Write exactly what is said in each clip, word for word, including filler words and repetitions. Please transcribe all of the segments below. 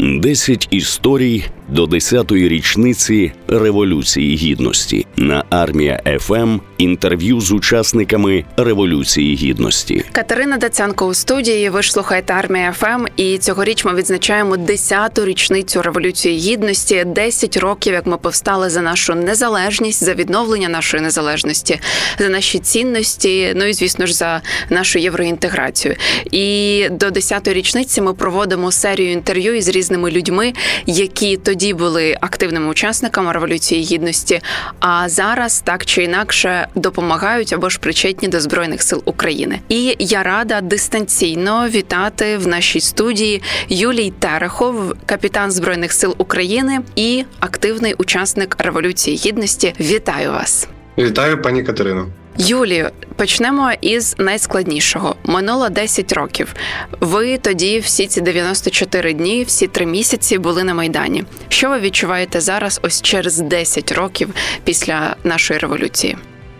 десять історій до десятої річниці Революції Гідності. На Армія.ФМ інтерв'ю з учасниками Революції Гідності. Катерина Даценко у студії. Ви ж слухаєте Армія.ФМ. І цьогоріч ми відзначаємо десяту річницю Революції Гідності. десять років, як ми повстали за нашу незалежність, за відновлення нашої незалежності, за наші цінності, ну і, звісно ж, за нашу євроінтеграцію. І до десятої річниці ми проводимо серію інтерв'ю із різними людьми, які тоді були активними учасниками Революції Гідності, а зараз так чи інакше допомагають або ж причетні до Збройних сил України. І я рада дистанційно вітати в нашій студії Юлій Терехов, капітан Збройних сил України і активний учасник Революції Гідності. Вітаю вас. Вітаю, пані Катерино. Юлію, почнемо із найскладнішого. Минуло десять років. Ви тоді всі ці дев'яносто чотири дні, всі три місяці були на Майдані. Що ви відчуваєте зараз, ось через десять років після нашої революції?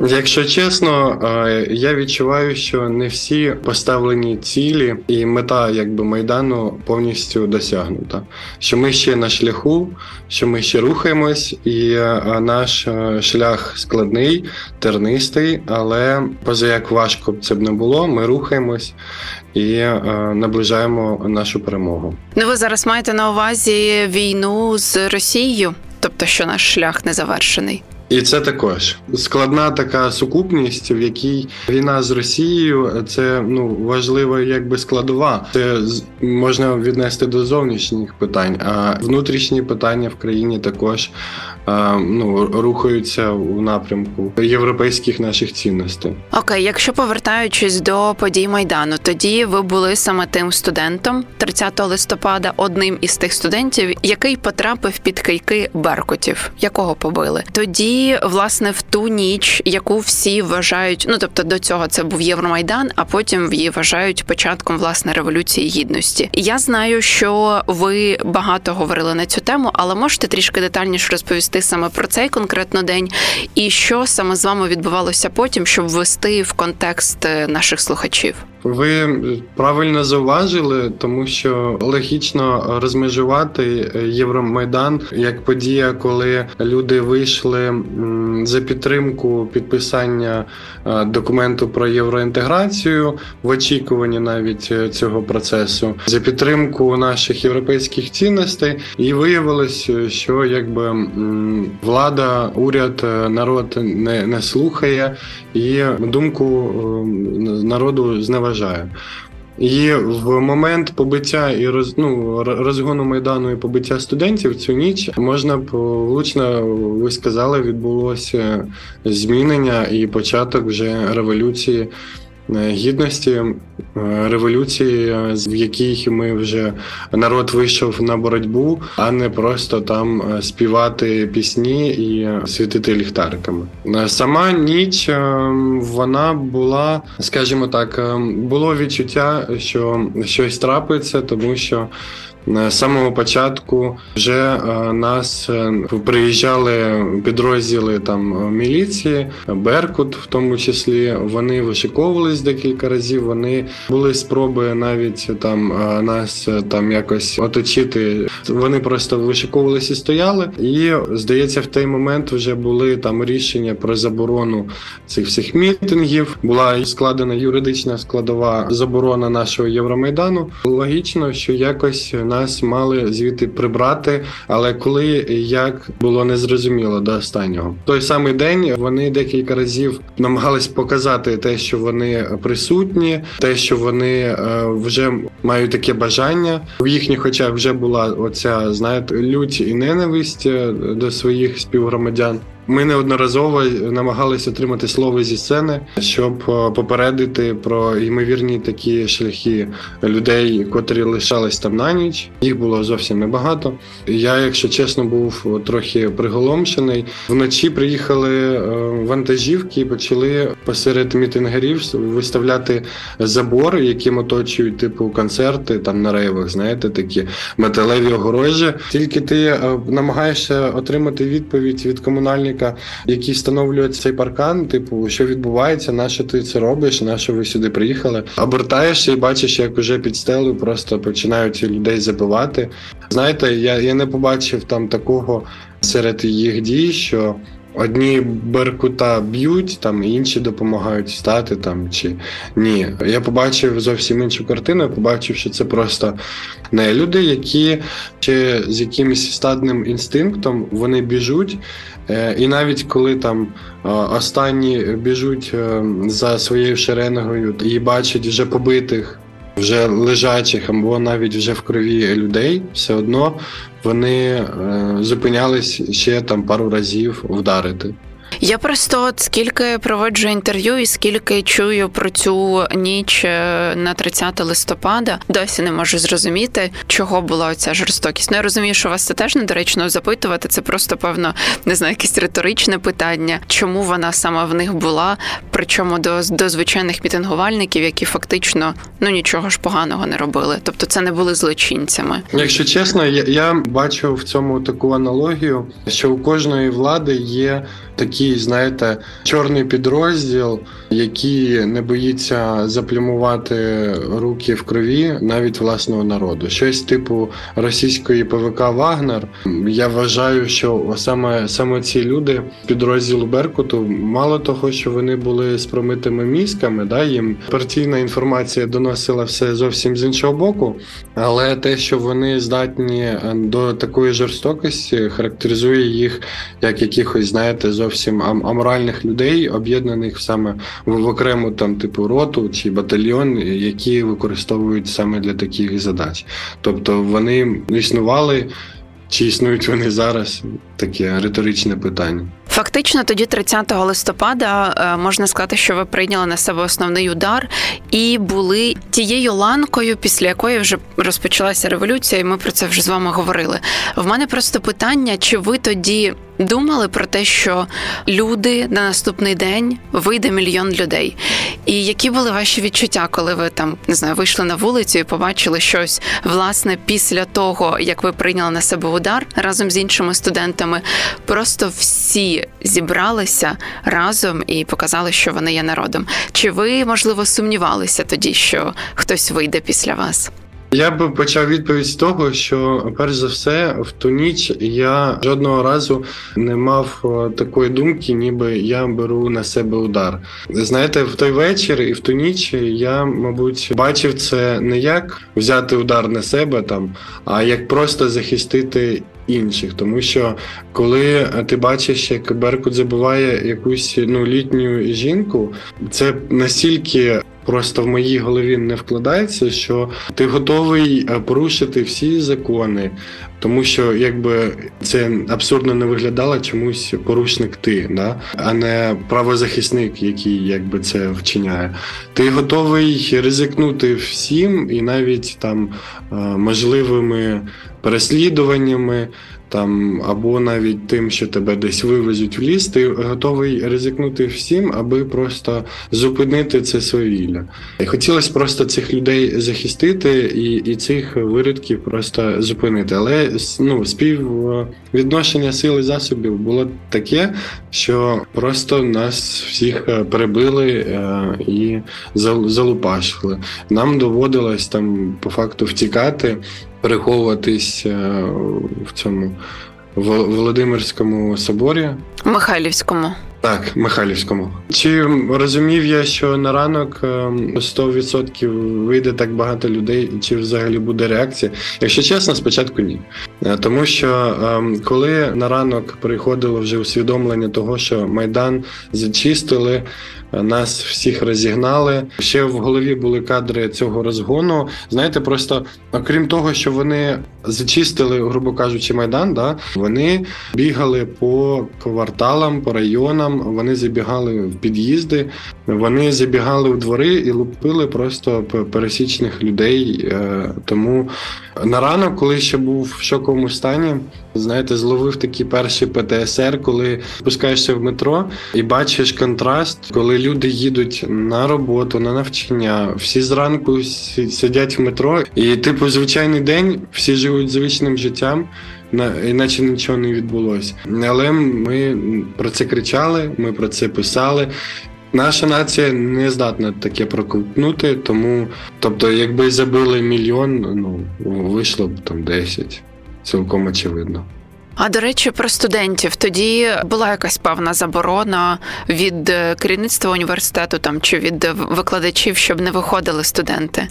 Якщо чесно, я відчуваю, що не всі поставлені цілі і мета якби Майдану повністю досягнута. Що ми ще на шляху, що ми ще рухаємось, і наш шлях складний, тернистий, але поза як важко б це б не було, ми рухаємось і наближаємо нашу перемогу. Ну, ви зараз маєте на увазі війну з Росією? Тобто, що наш шлях не завершений? І це також складна така сукупність, в якій війна з Росією – це ну важлива якби складова. Це можна віднести до зовнішніх питань, а внутрішні питання в країні також ну рухаються у напрямку європейських наших цінностей. Окей, якщо повертаючись до подій Майдану, тоді ви були саме тим студентом тридцятого листопада, одним із тих студентів, який потрапив під кийки беркутів, якого побили. Тоді І, власне, в ту ніч, яку всі вважають, ну, тобто до цього це був Євромайдан, а потім її вважають початком, власне, Революції Гідності. Я знаю, що ви багато говорили на цю тему, але можете трішки детальніше розповісти саме про цей конкретно день і що саме з вами відбувалося потім, щоб ввести в контекст наших слухачів? Ви правильно зауважили, тому що логічно розмежувати Євромайдан як подія, коли люди вийшли за підтримку підписання документу про євроінтеграцію в очікуванні навіть цього процесу, за підтримку наших європейських цінностей, і виявилось, що якби влада, уряд, народ не, не слухає і думку народу зневажає. І в момент побиття і роз, ну, розгону Майдану і побиття студентів цю ніч, можна б влучно, ви сказали, відбулося змінення і початок вже Революції Гідності, революції, в якій ми вже народ вийшов на боротьбу, а не просто там співати пісні і світити ліхтариками. Сама ніч, вона була, скажімо так, було відчуття, що щось трапиться, тому що з самого початку вже нас приїжджали підрозділи там міліції, Беркут в тому числі, вони вишиковувались декілька разів, вони були спроби навіть там нас там якось оточити, вони просто вишиковувались і стояли, і здається в той момент вже були там рішення про заборону цих всіх мітингів, була складена юридична складова заборона нашого Євромайдану. Логічно, що якось нас мали звідти прибрати, але коли, як, було незрозуміло до останнього. Той самий день вони декілька разів намагались показати те, що вони присутні, те, що вони вже мають таке бажання. В їхніх очах вже була оця, знаєте, лють і ненависть до своїх співгромадян. Ми неодноразово намагалися отримати слово зі сцени, щоб попередити про ймовірні такі шляхи людей, котрі лишались там на ніч. Їх було зовсім небагато. Я, якщо чесно, був трохи приголомшений. Вночі приїхали вантажівки і почали посеред мітингарів виставляти забор, яким оточують типу концерти там на рейвах, знаєте, такі металеві огорожі. Тільки ти намагаєшся отримати відповідь від комунальних істерика, які встановлюють цей паркан, типу, що відбувається, нащо ти це робиш, нащо ви сюди приїхали. Обертаєшся і бачиш, як уже під стелею просто починають людей забивати. Знаєте, я, я не побачив там такого серед їх дій, що одні Беркута б'ють, там інші допомагають встати там чи ні. Я побачив зовсім іншу картину, я побачив, що це просто не люди, які чи з якимось стадним інстинктом вони біжуть, і навіть коли там останні біжуть за своєю шеренгою і бачать вже побитих, вже лежачих або навіть вже в крові людей, все одно вони зупинялись ще там пару разів вдарити. Я просто от скільки проводжу інтерв'ю і скільки чую про цю ніч на тридцяте листопада, досі не можу зрозуміти, чого була ця жорстокість. Ну, я розумію, що вас це теж недоречно запитувати, це просто, певно, не знаю, якесь риторичне питання, чому вона саме в них була, причому до, до звичайних мітингувальників, які фактично, ну, нічого ж поганого не робили. Тобто це не були злочинцями. Якщо чесно, я, я бачу в цьому таку аналогію, що у кожної влади є такий, знаєте, чорний підрозділ, який не боїться заплямувати руки в крові навіть власного народу. Щось типу російської ПВК «Вагнар». Я вважаю, що саме, саме ці люди підрозділу «Беркуту», мало того, що вони були з промитими мізками, да, їм партійна інформація доносила все зовсім з іншого боку, але те, що вони здатні до такої жорстокості, характеризує їх як якихось, знаєте, зовсім всім аморальних людей, об'єднаних саме в окрему там типу роту чи батальйон, які використовують саме для таких задач. Тобто вони існували, чи існують вони зараз, таке риторичне питання. Фактично тоді тридцятого листопада, можна сказати, що ви прийняли на себе основний удар і були тією ланкою, після якої вже розпочалася революція, і ми про це вже з вами говорили. В мене просто питання, чи ви тоді думали про те, що люди на наступний день вийде мільйон людей? І які були ваші відчуття, коли ви там, не знаю, вийшли на вулицю і побачили щось, власне, після того, як ви прийняли на себе удар разом з іншими студентами, просто всі зібралися разом і показали, що вони є народом. Чи ви, можливо, сумнівалися тоді, що хтось вийде після вас? Я би почав відповідь з того, що, перш за все, в ту ніч я жодного разу не мав такої думки, ніби я беру на себе удар. Знаєте, в той вечір і в ту ніч я, мабуть, бачив це не як взяти удар на себе, там, а як просто захистити інших. Тому що, коли ти бачиш, як Беркут забиває якусь, ну, літню жінку, це настільки просто в моїй голові не вкладається, що ти готовий порушити всі закони, тому що якби це абсурдно не виглядало, чомусь порушник ти, да? А не правозахисник, який якби це вчиняє. Ти готовий ризикнути всім і навіть там можливими переслідуваннями, там, або навіть тим, що тебе десь вивезуть в ліс, ти готовий ризикнути всім, аби просто зупинити це свавілля. Хотілося просто цих людей захистити і, і цих виродків просто зупинити. Але, ну, співвідношення сил і засобів було таке, що просто нас всіх перебили і залупашили. Нам доводилось там по факту втікати, переховуватись в цьому Володимирському соборі. Михайлівському. Так, Михайлівському. Чи розумів я, що на ранок сто відсотків вийде так багато людей, чи взагалі буде реакція? Якщо чесно, спочатку ні. Тому що коли на ранок приходило вже усвідомлення того, що Майдан зачистили, нас всіх розігнали, ще в голові були кадри цього розгону. Знаєте, просто окрім того, що вони зачистили, грубо кажучи, Майдан, да, вони бігали по кварталам, по районам, вони забігали в під'їзди, вони забігали в двори і лупили просто пересічних людей. Тому на ранок, коли ще був в шоковому стані, Знаєте, зловив такі перші Пе Те Ес Ер, коли спускаєшся в метро і бачиш контраст, коли люди їдуть на роботу, на навчання, всі зранку сидять в метро, і типу звичайний день, всі живуть звичним життям, іначе нічого не відбулося. Але ми про це кричали, ми про це писали. Наша нація не здатна таке проковтнути, тому, тобто, якби забили мільйон, ну, вийшло б там десять. Цілком очевидно. А, до речі, про студентів. Тоді була якась певна заборона від керівництва університету там, чи від викладачів, щоб не виходили студенти?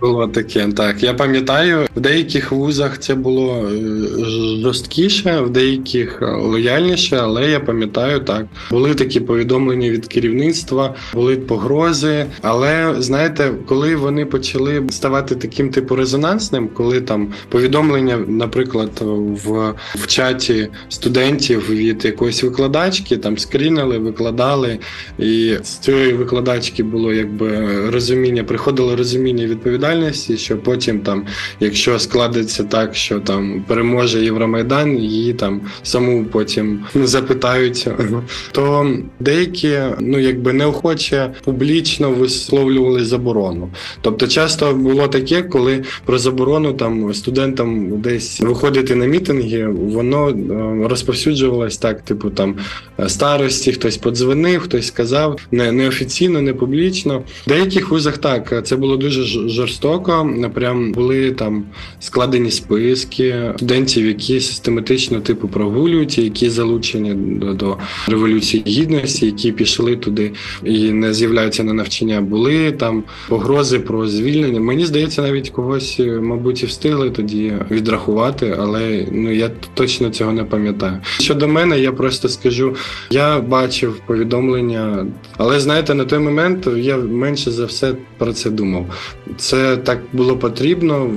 Було таке, так. Я пам'ятаю, в деяких вузах це було жорсткіше, в деяких лояльніше, але я пам'ятаю, так. Були такі повідомлення від керівництва, були погрози, але, знаєте, коли вони почали ставати таким типу резонансним, коли там повідомлення, наприклад, в, в чаті студентів від якоїсь викладачки, там скрінили, викладали, і з цієї викладачки було якби розуміння, приходило розуміння відповідальності, що потім, там, якщо складеться так, що там переможе Євромайдан, її там саму потім запитають, то деякі, ну якби неохоче публічно висловлювали заборону. Тобто часто було таке, коли про заборону там студентам десь виходити на мітинги, воно розповсюджувалось так, типу там старості, хтось подзвонив, хтось сказав, не, не офіційно, не публічно. В деяких вузах так, це було дуже жорстко. Жорстоко, прям були там складені списки студентів, які систематично типу прогулюють, які залучені до, до Революції Гідності, які пішли туди і не з'являються на навчання. Були там погрози про звільнення. Мені здається, навіть когось, мабуть, і встигли тоді відрахувати, але ну я точно цього не пам'ятаю. Щодо мене, я просто скажу, я бачив повідомлення, але знаєте, на той момент я менше за все про це думав. Це так було потрібно,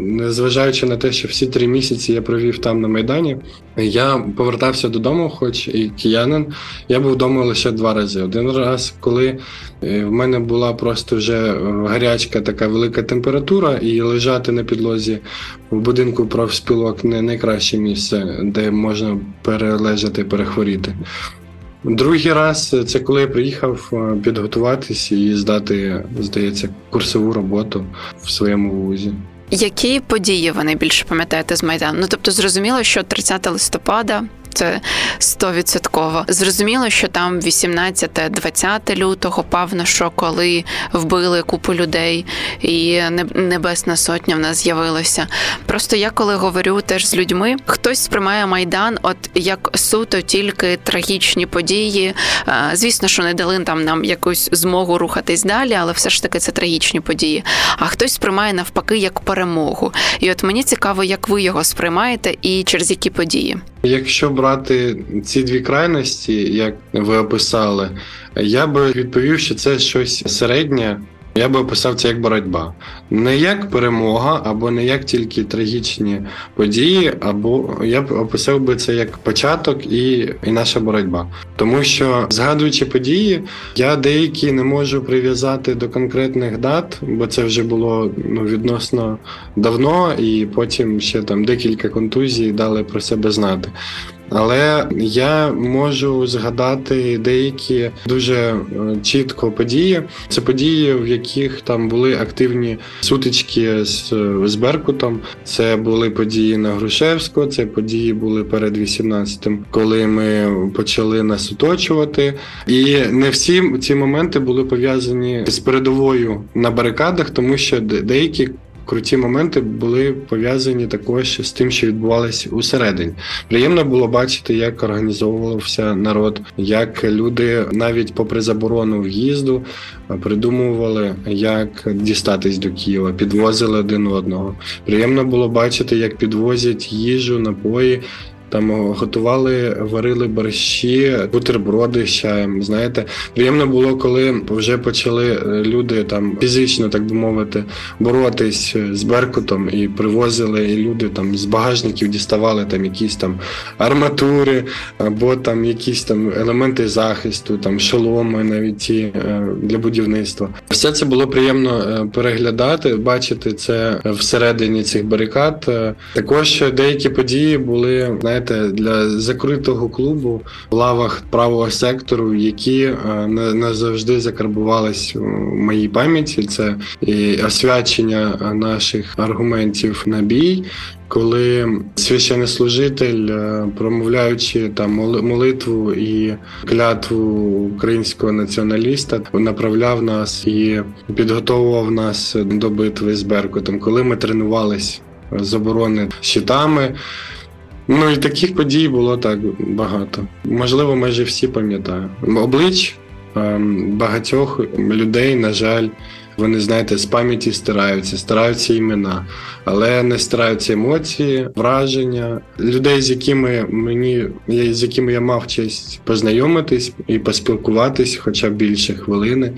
незважаючи на те, що всі три місяці я провів там на Майдані. Я повертався додому, хоч і киянин. Я був вдома лише два рази. Один раз, коли в мене була просто вже гарячка, така велика температура, і лежати на підлозі в будинку профспілок не найкраще місце, де можна перележати, перехворіти. Другий раз – це коли я приїхав підготуватись і здати, здається, курсову роботу в своєму вузі. Які події ви найбільше пам'ятаєте з Майдану? Ну, тобто, зрозуміло, що тридцятого листопада – це сто відсотків. Зрозуміло, що там вісімнадцятого, двадцятого лютого, певно, що коли вбили купу людей і Небесна Сотня в нас з'явилася. Просто я, коли говорю теж з людьми, хтось сприймає Майдан от як суто тільки трагічні події. Звісно, що не дали там нам якусь змогу рухатись далі, але все ж таки це трагічні події. А хтось сприймає навпаки як перемогу. І от мені цікаво, як ви його сприймаєте і через які події. Якщо брати ці дві крайності, як ви описали, я би відповів, що це щось середнє. Я би описав це як боротьба. Не як перемога, або не як тільки трагічні події, або я б описав би це як початок і, і наша боротьба. Тому що, згадуючи події, я деякі не можу прив'язати до конкретних дат, бо це вже було ну, відносно давно, і потім ще там декілька контузій дали про себе знати. Але я можу згадати деякі дуже чітко події. Це події, в яких там були активні сутички з, з Беркутом. Це були події на Грушевського, це події були перед вісімнадцятим, коли ми почали нас оточувати. І не всі ці моменти були пов'язані з передовою на барикадах, тому що деякі круті моменти були пов'язані також з тим, що відбувалося усередині. Приємно було бачити, як організовувався народ, як люди навіть попри заборону в'їзду придумували, як дістатись до Києва, підвозили один одного. Приємно було бачити, як підвозять їжу, напої, Там готували, варили борщі, бутерброди з чаєм, знаєте. Приємно було, коли вже почали люди там фізично, так би мовити, боротись з Беркутом і привозили, і люди там з багажників діставали там якісь там арматури або там якісь там елементи захисту, там шоломи навіть для будівництва. Все це було приємно переглядати, бачити це всередині цих барикад. Також деякі події були, знаєте, для закритого клубу в лавах правого сектору, які назавжди закарбувались в моїй пам'яті. Це і освячення наших аргументів на бій, коли священнослужитель, промовляючи там молитву і клятву українського націоналіста, направляв нас і підготовував нас до битви з Беркутом, коли ми тренувались з оборони щитами. Ну і таких подій було так багато. Можливо, майже всі пам'ятаю. Облич багатьох людей, на жаль, вони, знаєте, з пам'яті стираються, стираються імена, але не стираються емоції, враження. Людей, з якими мені, з якими я мав честь познайомитись і поспілкуватись хоча б більше хвилини,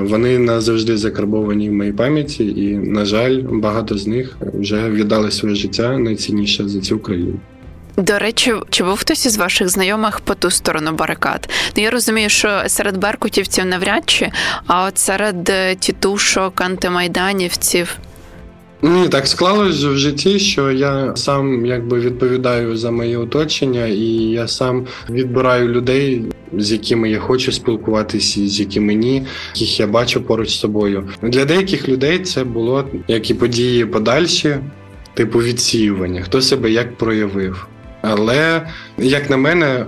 вони назавжди закарбовані в моїй пам'яті і, на жаль, багато з них вже віддали своє життя найцінніше за цю країну. До речі, чи був хтось із ваших знайомих по ту сторону барикад? Ну, я розумію, що серед беркутівців навряд чи, а от серед тітушок, антимайданівців? Ні, так склалось в житті, що я сам якби відповідаю за моє оточення, і я сам відбираю людей, з якими я хочу спілкуватися, з якими ні, яких я бачу поруч з собою. Для деяких людей це було, як і події подальші, типу відсіювання, хто себе як проявив. Але, як на мене,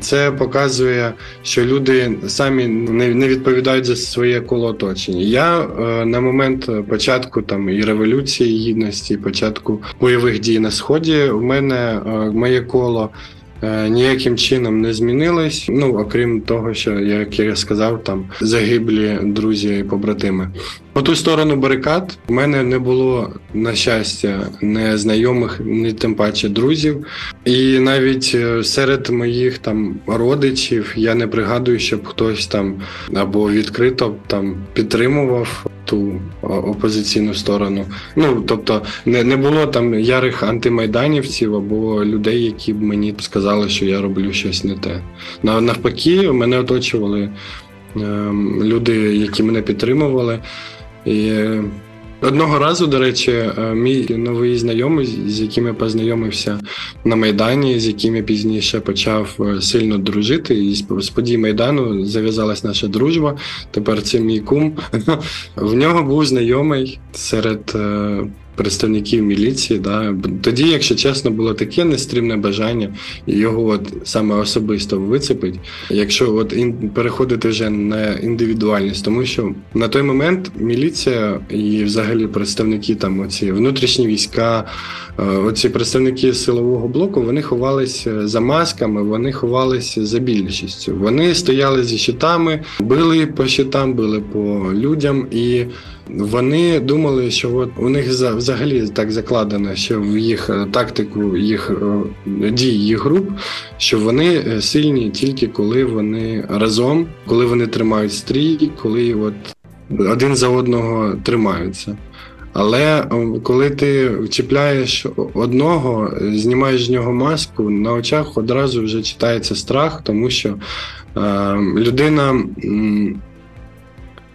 це показує, що люди самі не відповідають за своє коло оточення. Я на момент початку там і Революції Гідності, і початку бойових дій на Сході, у мене моє коло ніяким чином не змінилось, ну, окрім того, що, як я сказав, там загиблі друзі і побратими. По ту сторону барикад в мене не було, на щастя, не знайомих, ні тим паче друзів. І навіть серед моїх там родичів я не пригадую, щоб хтось там або відкрито там підтримував ту опозиційну сторону. Ну, тобто не, не було там ярих антимайданівців або людей, які б мені сказали, що я роблю щось не те. Навпаки, мене оточували е, люди, які мене підтримували. І одного разу, до речі, мій новий знайомий, з яким я познайомився на Майдані, з яким я пізніше почав сильно дружити, і з подій Майдану зав'язалась наша дружба, тепер це мій кум. В нього був знайомий серед представників міліції. Да. Тоді, якщо чесно, було таке нестримне бажання його от саме особисто вицепить, якщо от ін... переходити вже на індивідуальність, тому що на той момент міліція і взагалі представники там оці внутрішні війська, оці представники силового блоку, вони ховались за масками, вони ховались за більшістю. Вони стояли зі щитами, били по щитам, били по людям, і вони думали, що от у них взагалі так закладено, що в їх тактику, їх дій, їх груп, що вони сильні тільки коли вони разом, коли вони тримають стрій, коли от один за одного тримаються. Але коли ти чіпляєш одного, знімаєш з нього маску, на очах одразу вже читається страх, тому що е, людина...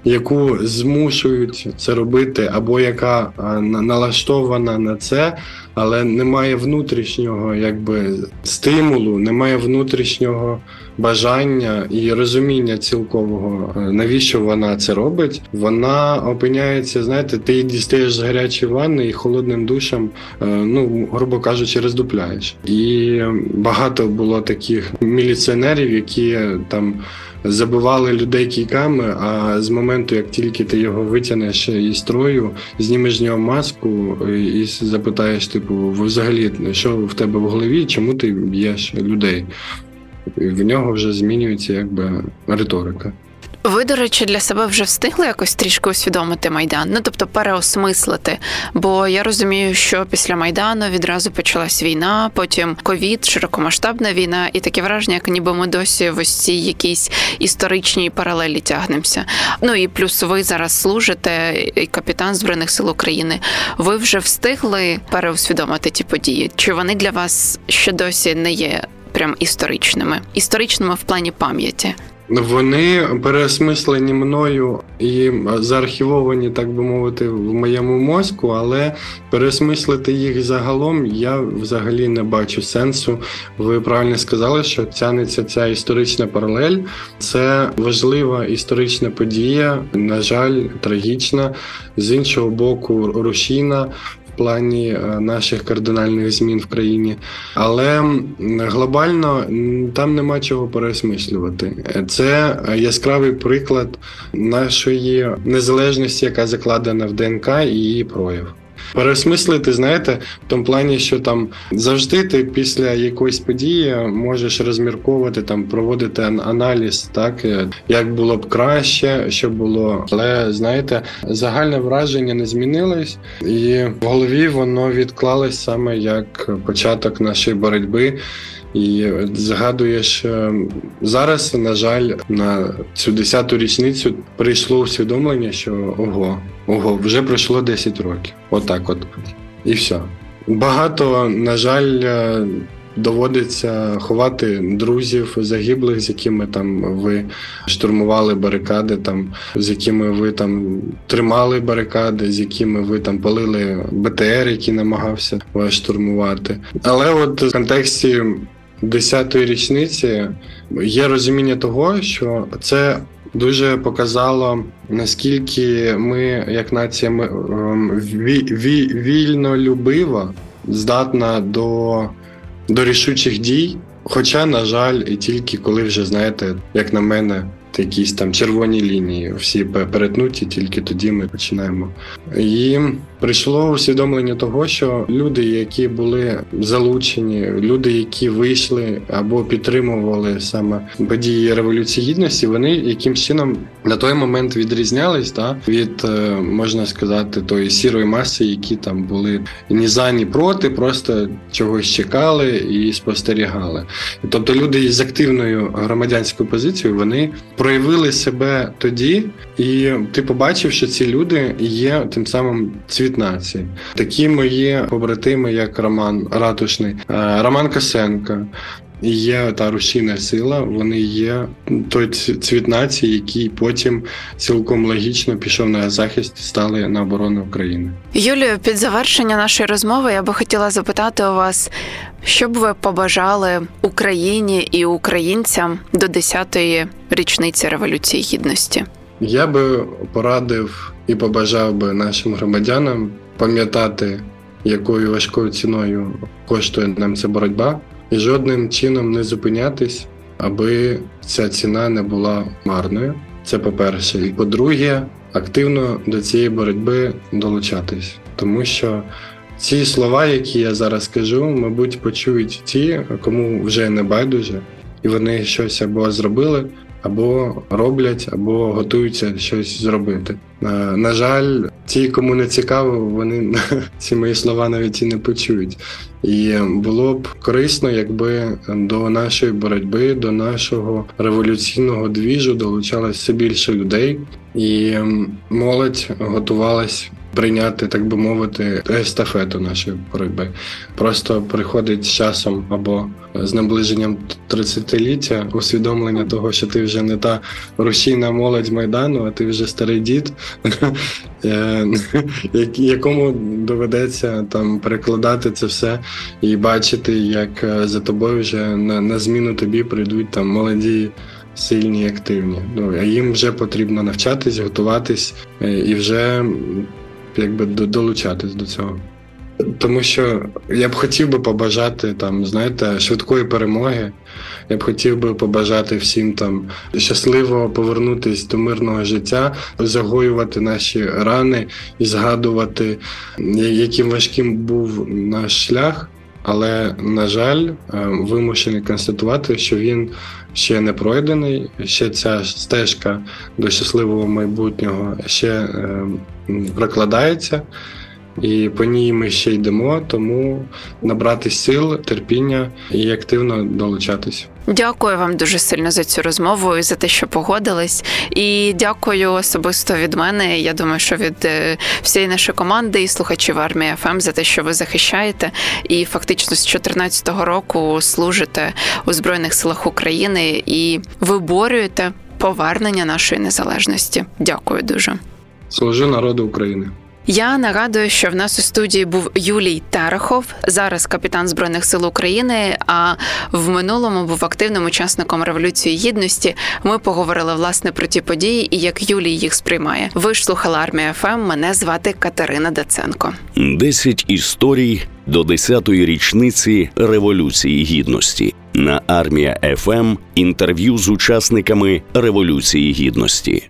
яку змушують це робити, або яка налаштована на це, але немає внутрішнього якби стимулу, немає внутрішнього бажання і розуміння цілкового, навіщо вона це робить, вона опиняється, знаєте, ти дістаєш з гарячої ванни і холодним душем, ну, грубо кажучи, роздупляєш. І багато було таких міліціонерів, які там забивали людей кійками, а з моменту, як тільки ти його витягнеш із строю, знімеш з нього маску і запитаєш, типу, взагалі, що в тебе в голові, чому ти б'єш людей? І в нього вже змінюється якби риторика. Ви, до речі, для себе вже встигли якось трішки усвідомити Майдан? Ну, тобто переосмислити. Бо я розумію, що після Майдану відразу почалась війна, потім ковід, широкомасштабна війна, і таке враження, як ніби ми досі в ось цій якійсь історичній паралелі тягнемося. Ну, і плюс ви зараз служите, і капітан Збройних сил України. Ви вже встигли переусвідомити ті події? Чи вони для вас ще досі не є прям історичними? Історичними в плані пам'яті? Вони переосмислені мною і заархівовані, так би мовити, в моєму мозку, але переосмислити їх загалом я взагалі не бачу сенсу. Ви правильно сказали, що тягнеться ця історична паралель. Це важлива історична подія, на жаль, трагічна. З іншого боку, рушійна в плані наших кардинальних змін в країні. Але глобально там нема чого переосмислювати. Це яскравий приклад нашої незалежності, яка закладена в ДНК і її прояв. Переосмислити, знаєте, в тому плані, що там завжди ти після якоїсь події можеш розмірковувати, там проводити аналіз, так, як було б краще, що було. Але, знаєте, загальне враження не змінилось, і в голові воно відклалось саме як початок нашої боротьби. І згадуєш, зараз, на жаль, на цю десяту річницю прийшло усвідомлення, що ого, ого, вже пройшло десять років. Отак от. І все. Багато, на жаль, доводиться ховати друзів загиблих, з якими там ви штурмували барикади, там, з якими ви там тримали барикади, з якими ви там палили Бе Те Ер, який намагався вас штурмувати. Але от в контексті десятої річниці є розуміння того, що це дуже показало, наскільки ми, як нація, вільнолюбива, здатна до, до рішучих дій. Хоча, на жаль, і тільки коли вже, знаєте, як на мене, якісь там червоні лінії всі перетнуті, тільки тоді ми починаємо. І прийшло усвідомлення того, що люди, які були залучені, люди, які вийшли або підтримували саме події Революції Гідності, вони якимсь чином на той момент відрізнялись, та, від, можна сказати, тої сірої маси, які там були ні за, ні проти, просто чогось чекали і спостерігали. Тобто люди з активною громадянською позицією, вони проявили себе тоді, і ти побачив, що ці люди є тим самим цвіт нації. Такі мої побратими, як Роман Ратушний, Роман Косенко, є та рушійна сила, вони є той цвіт нації, який потім цілком логічно пішов на захист, стали на оборону України. Юлію, під завершення нашої розмови я би хотіла запитати у вас, що б ви побажали Україні і українцям до десятої річниці Революції Гідності? Я би порадив і побажав би нашим громадянам пам'ятати, якою важкою ціною коштує нам ця боротьба, і жодним чином не зупинятись, аби ця ціна не була марною. Це по-перше. І по-друге, активно до цієї боротьби долучатись. Тому що ці слова, які я зараз кажу, мабуть, почують ті, кому вже не байдуже, і вони щось або зробили, або роблять, або готуються щось зробити. На жаль, ті, кому не цікаво, вони ці мої слова навіть і не почують. І було б корисно, якби до нашої боротьби, до нашого революційного двіжу долучалось все більше людей, і молодь готувалась прийняти, так би мовити, естафету нашої боротьби. Просто приходить з часом або з наближенням тридцятиліття усвідомлення того, що ти вже не та рушійна молодь Майдану, а ти вже старий дід, якому доведеться там перекладати це все і бачити, як за тобою вже на, на зміну тобі прийдуть там молоді, сильні, активні. Ну, а їм вже потрібно навчатись, готуватись і вже якби долучатись до цього. Тому що я б хотів би побажати там, знаєте, швидкої перемоги. Я б хотів би побажати всім там щасливо повернутись до мирного життя, загоювати наші рани і згадувати, яким важким був наш шлях. Але, на жаль, вимушений констатувати, що він ще не пройдений, ще ця стежка до щасливого майбутнього ще прокладається, і по ній ми ще йдемо, тому набрати сил, терпіння і активно долучатись. Дякую вам дуже сильно за цю розмову і за те, що погодились. І дякую особисто від мене, я думаю, що від всієї нашої команди і слухачів Армії.ФМ за те, що ви захищаєте і фактично з дві тисячі чотирнадцятого року служите у Збройних силах України і виборюєте повернення нашої незалежності. Дякую дуже. Служу народу України. Я нагадую, що в нас у студії був Юлій Терехов, зараз капітан Збройних сил України, а в минулому був активним учасником Революції Гідності. Ми поговорили, власне, про ті події і як Юлій їх сприймає. Ви ж слухали Армія.ФМ, мене звати Катерина Даценко. десять історій до десятої річниці Революції Гідності. На Армія.ФМ інтерв'ю з учасниками Революції Гідності.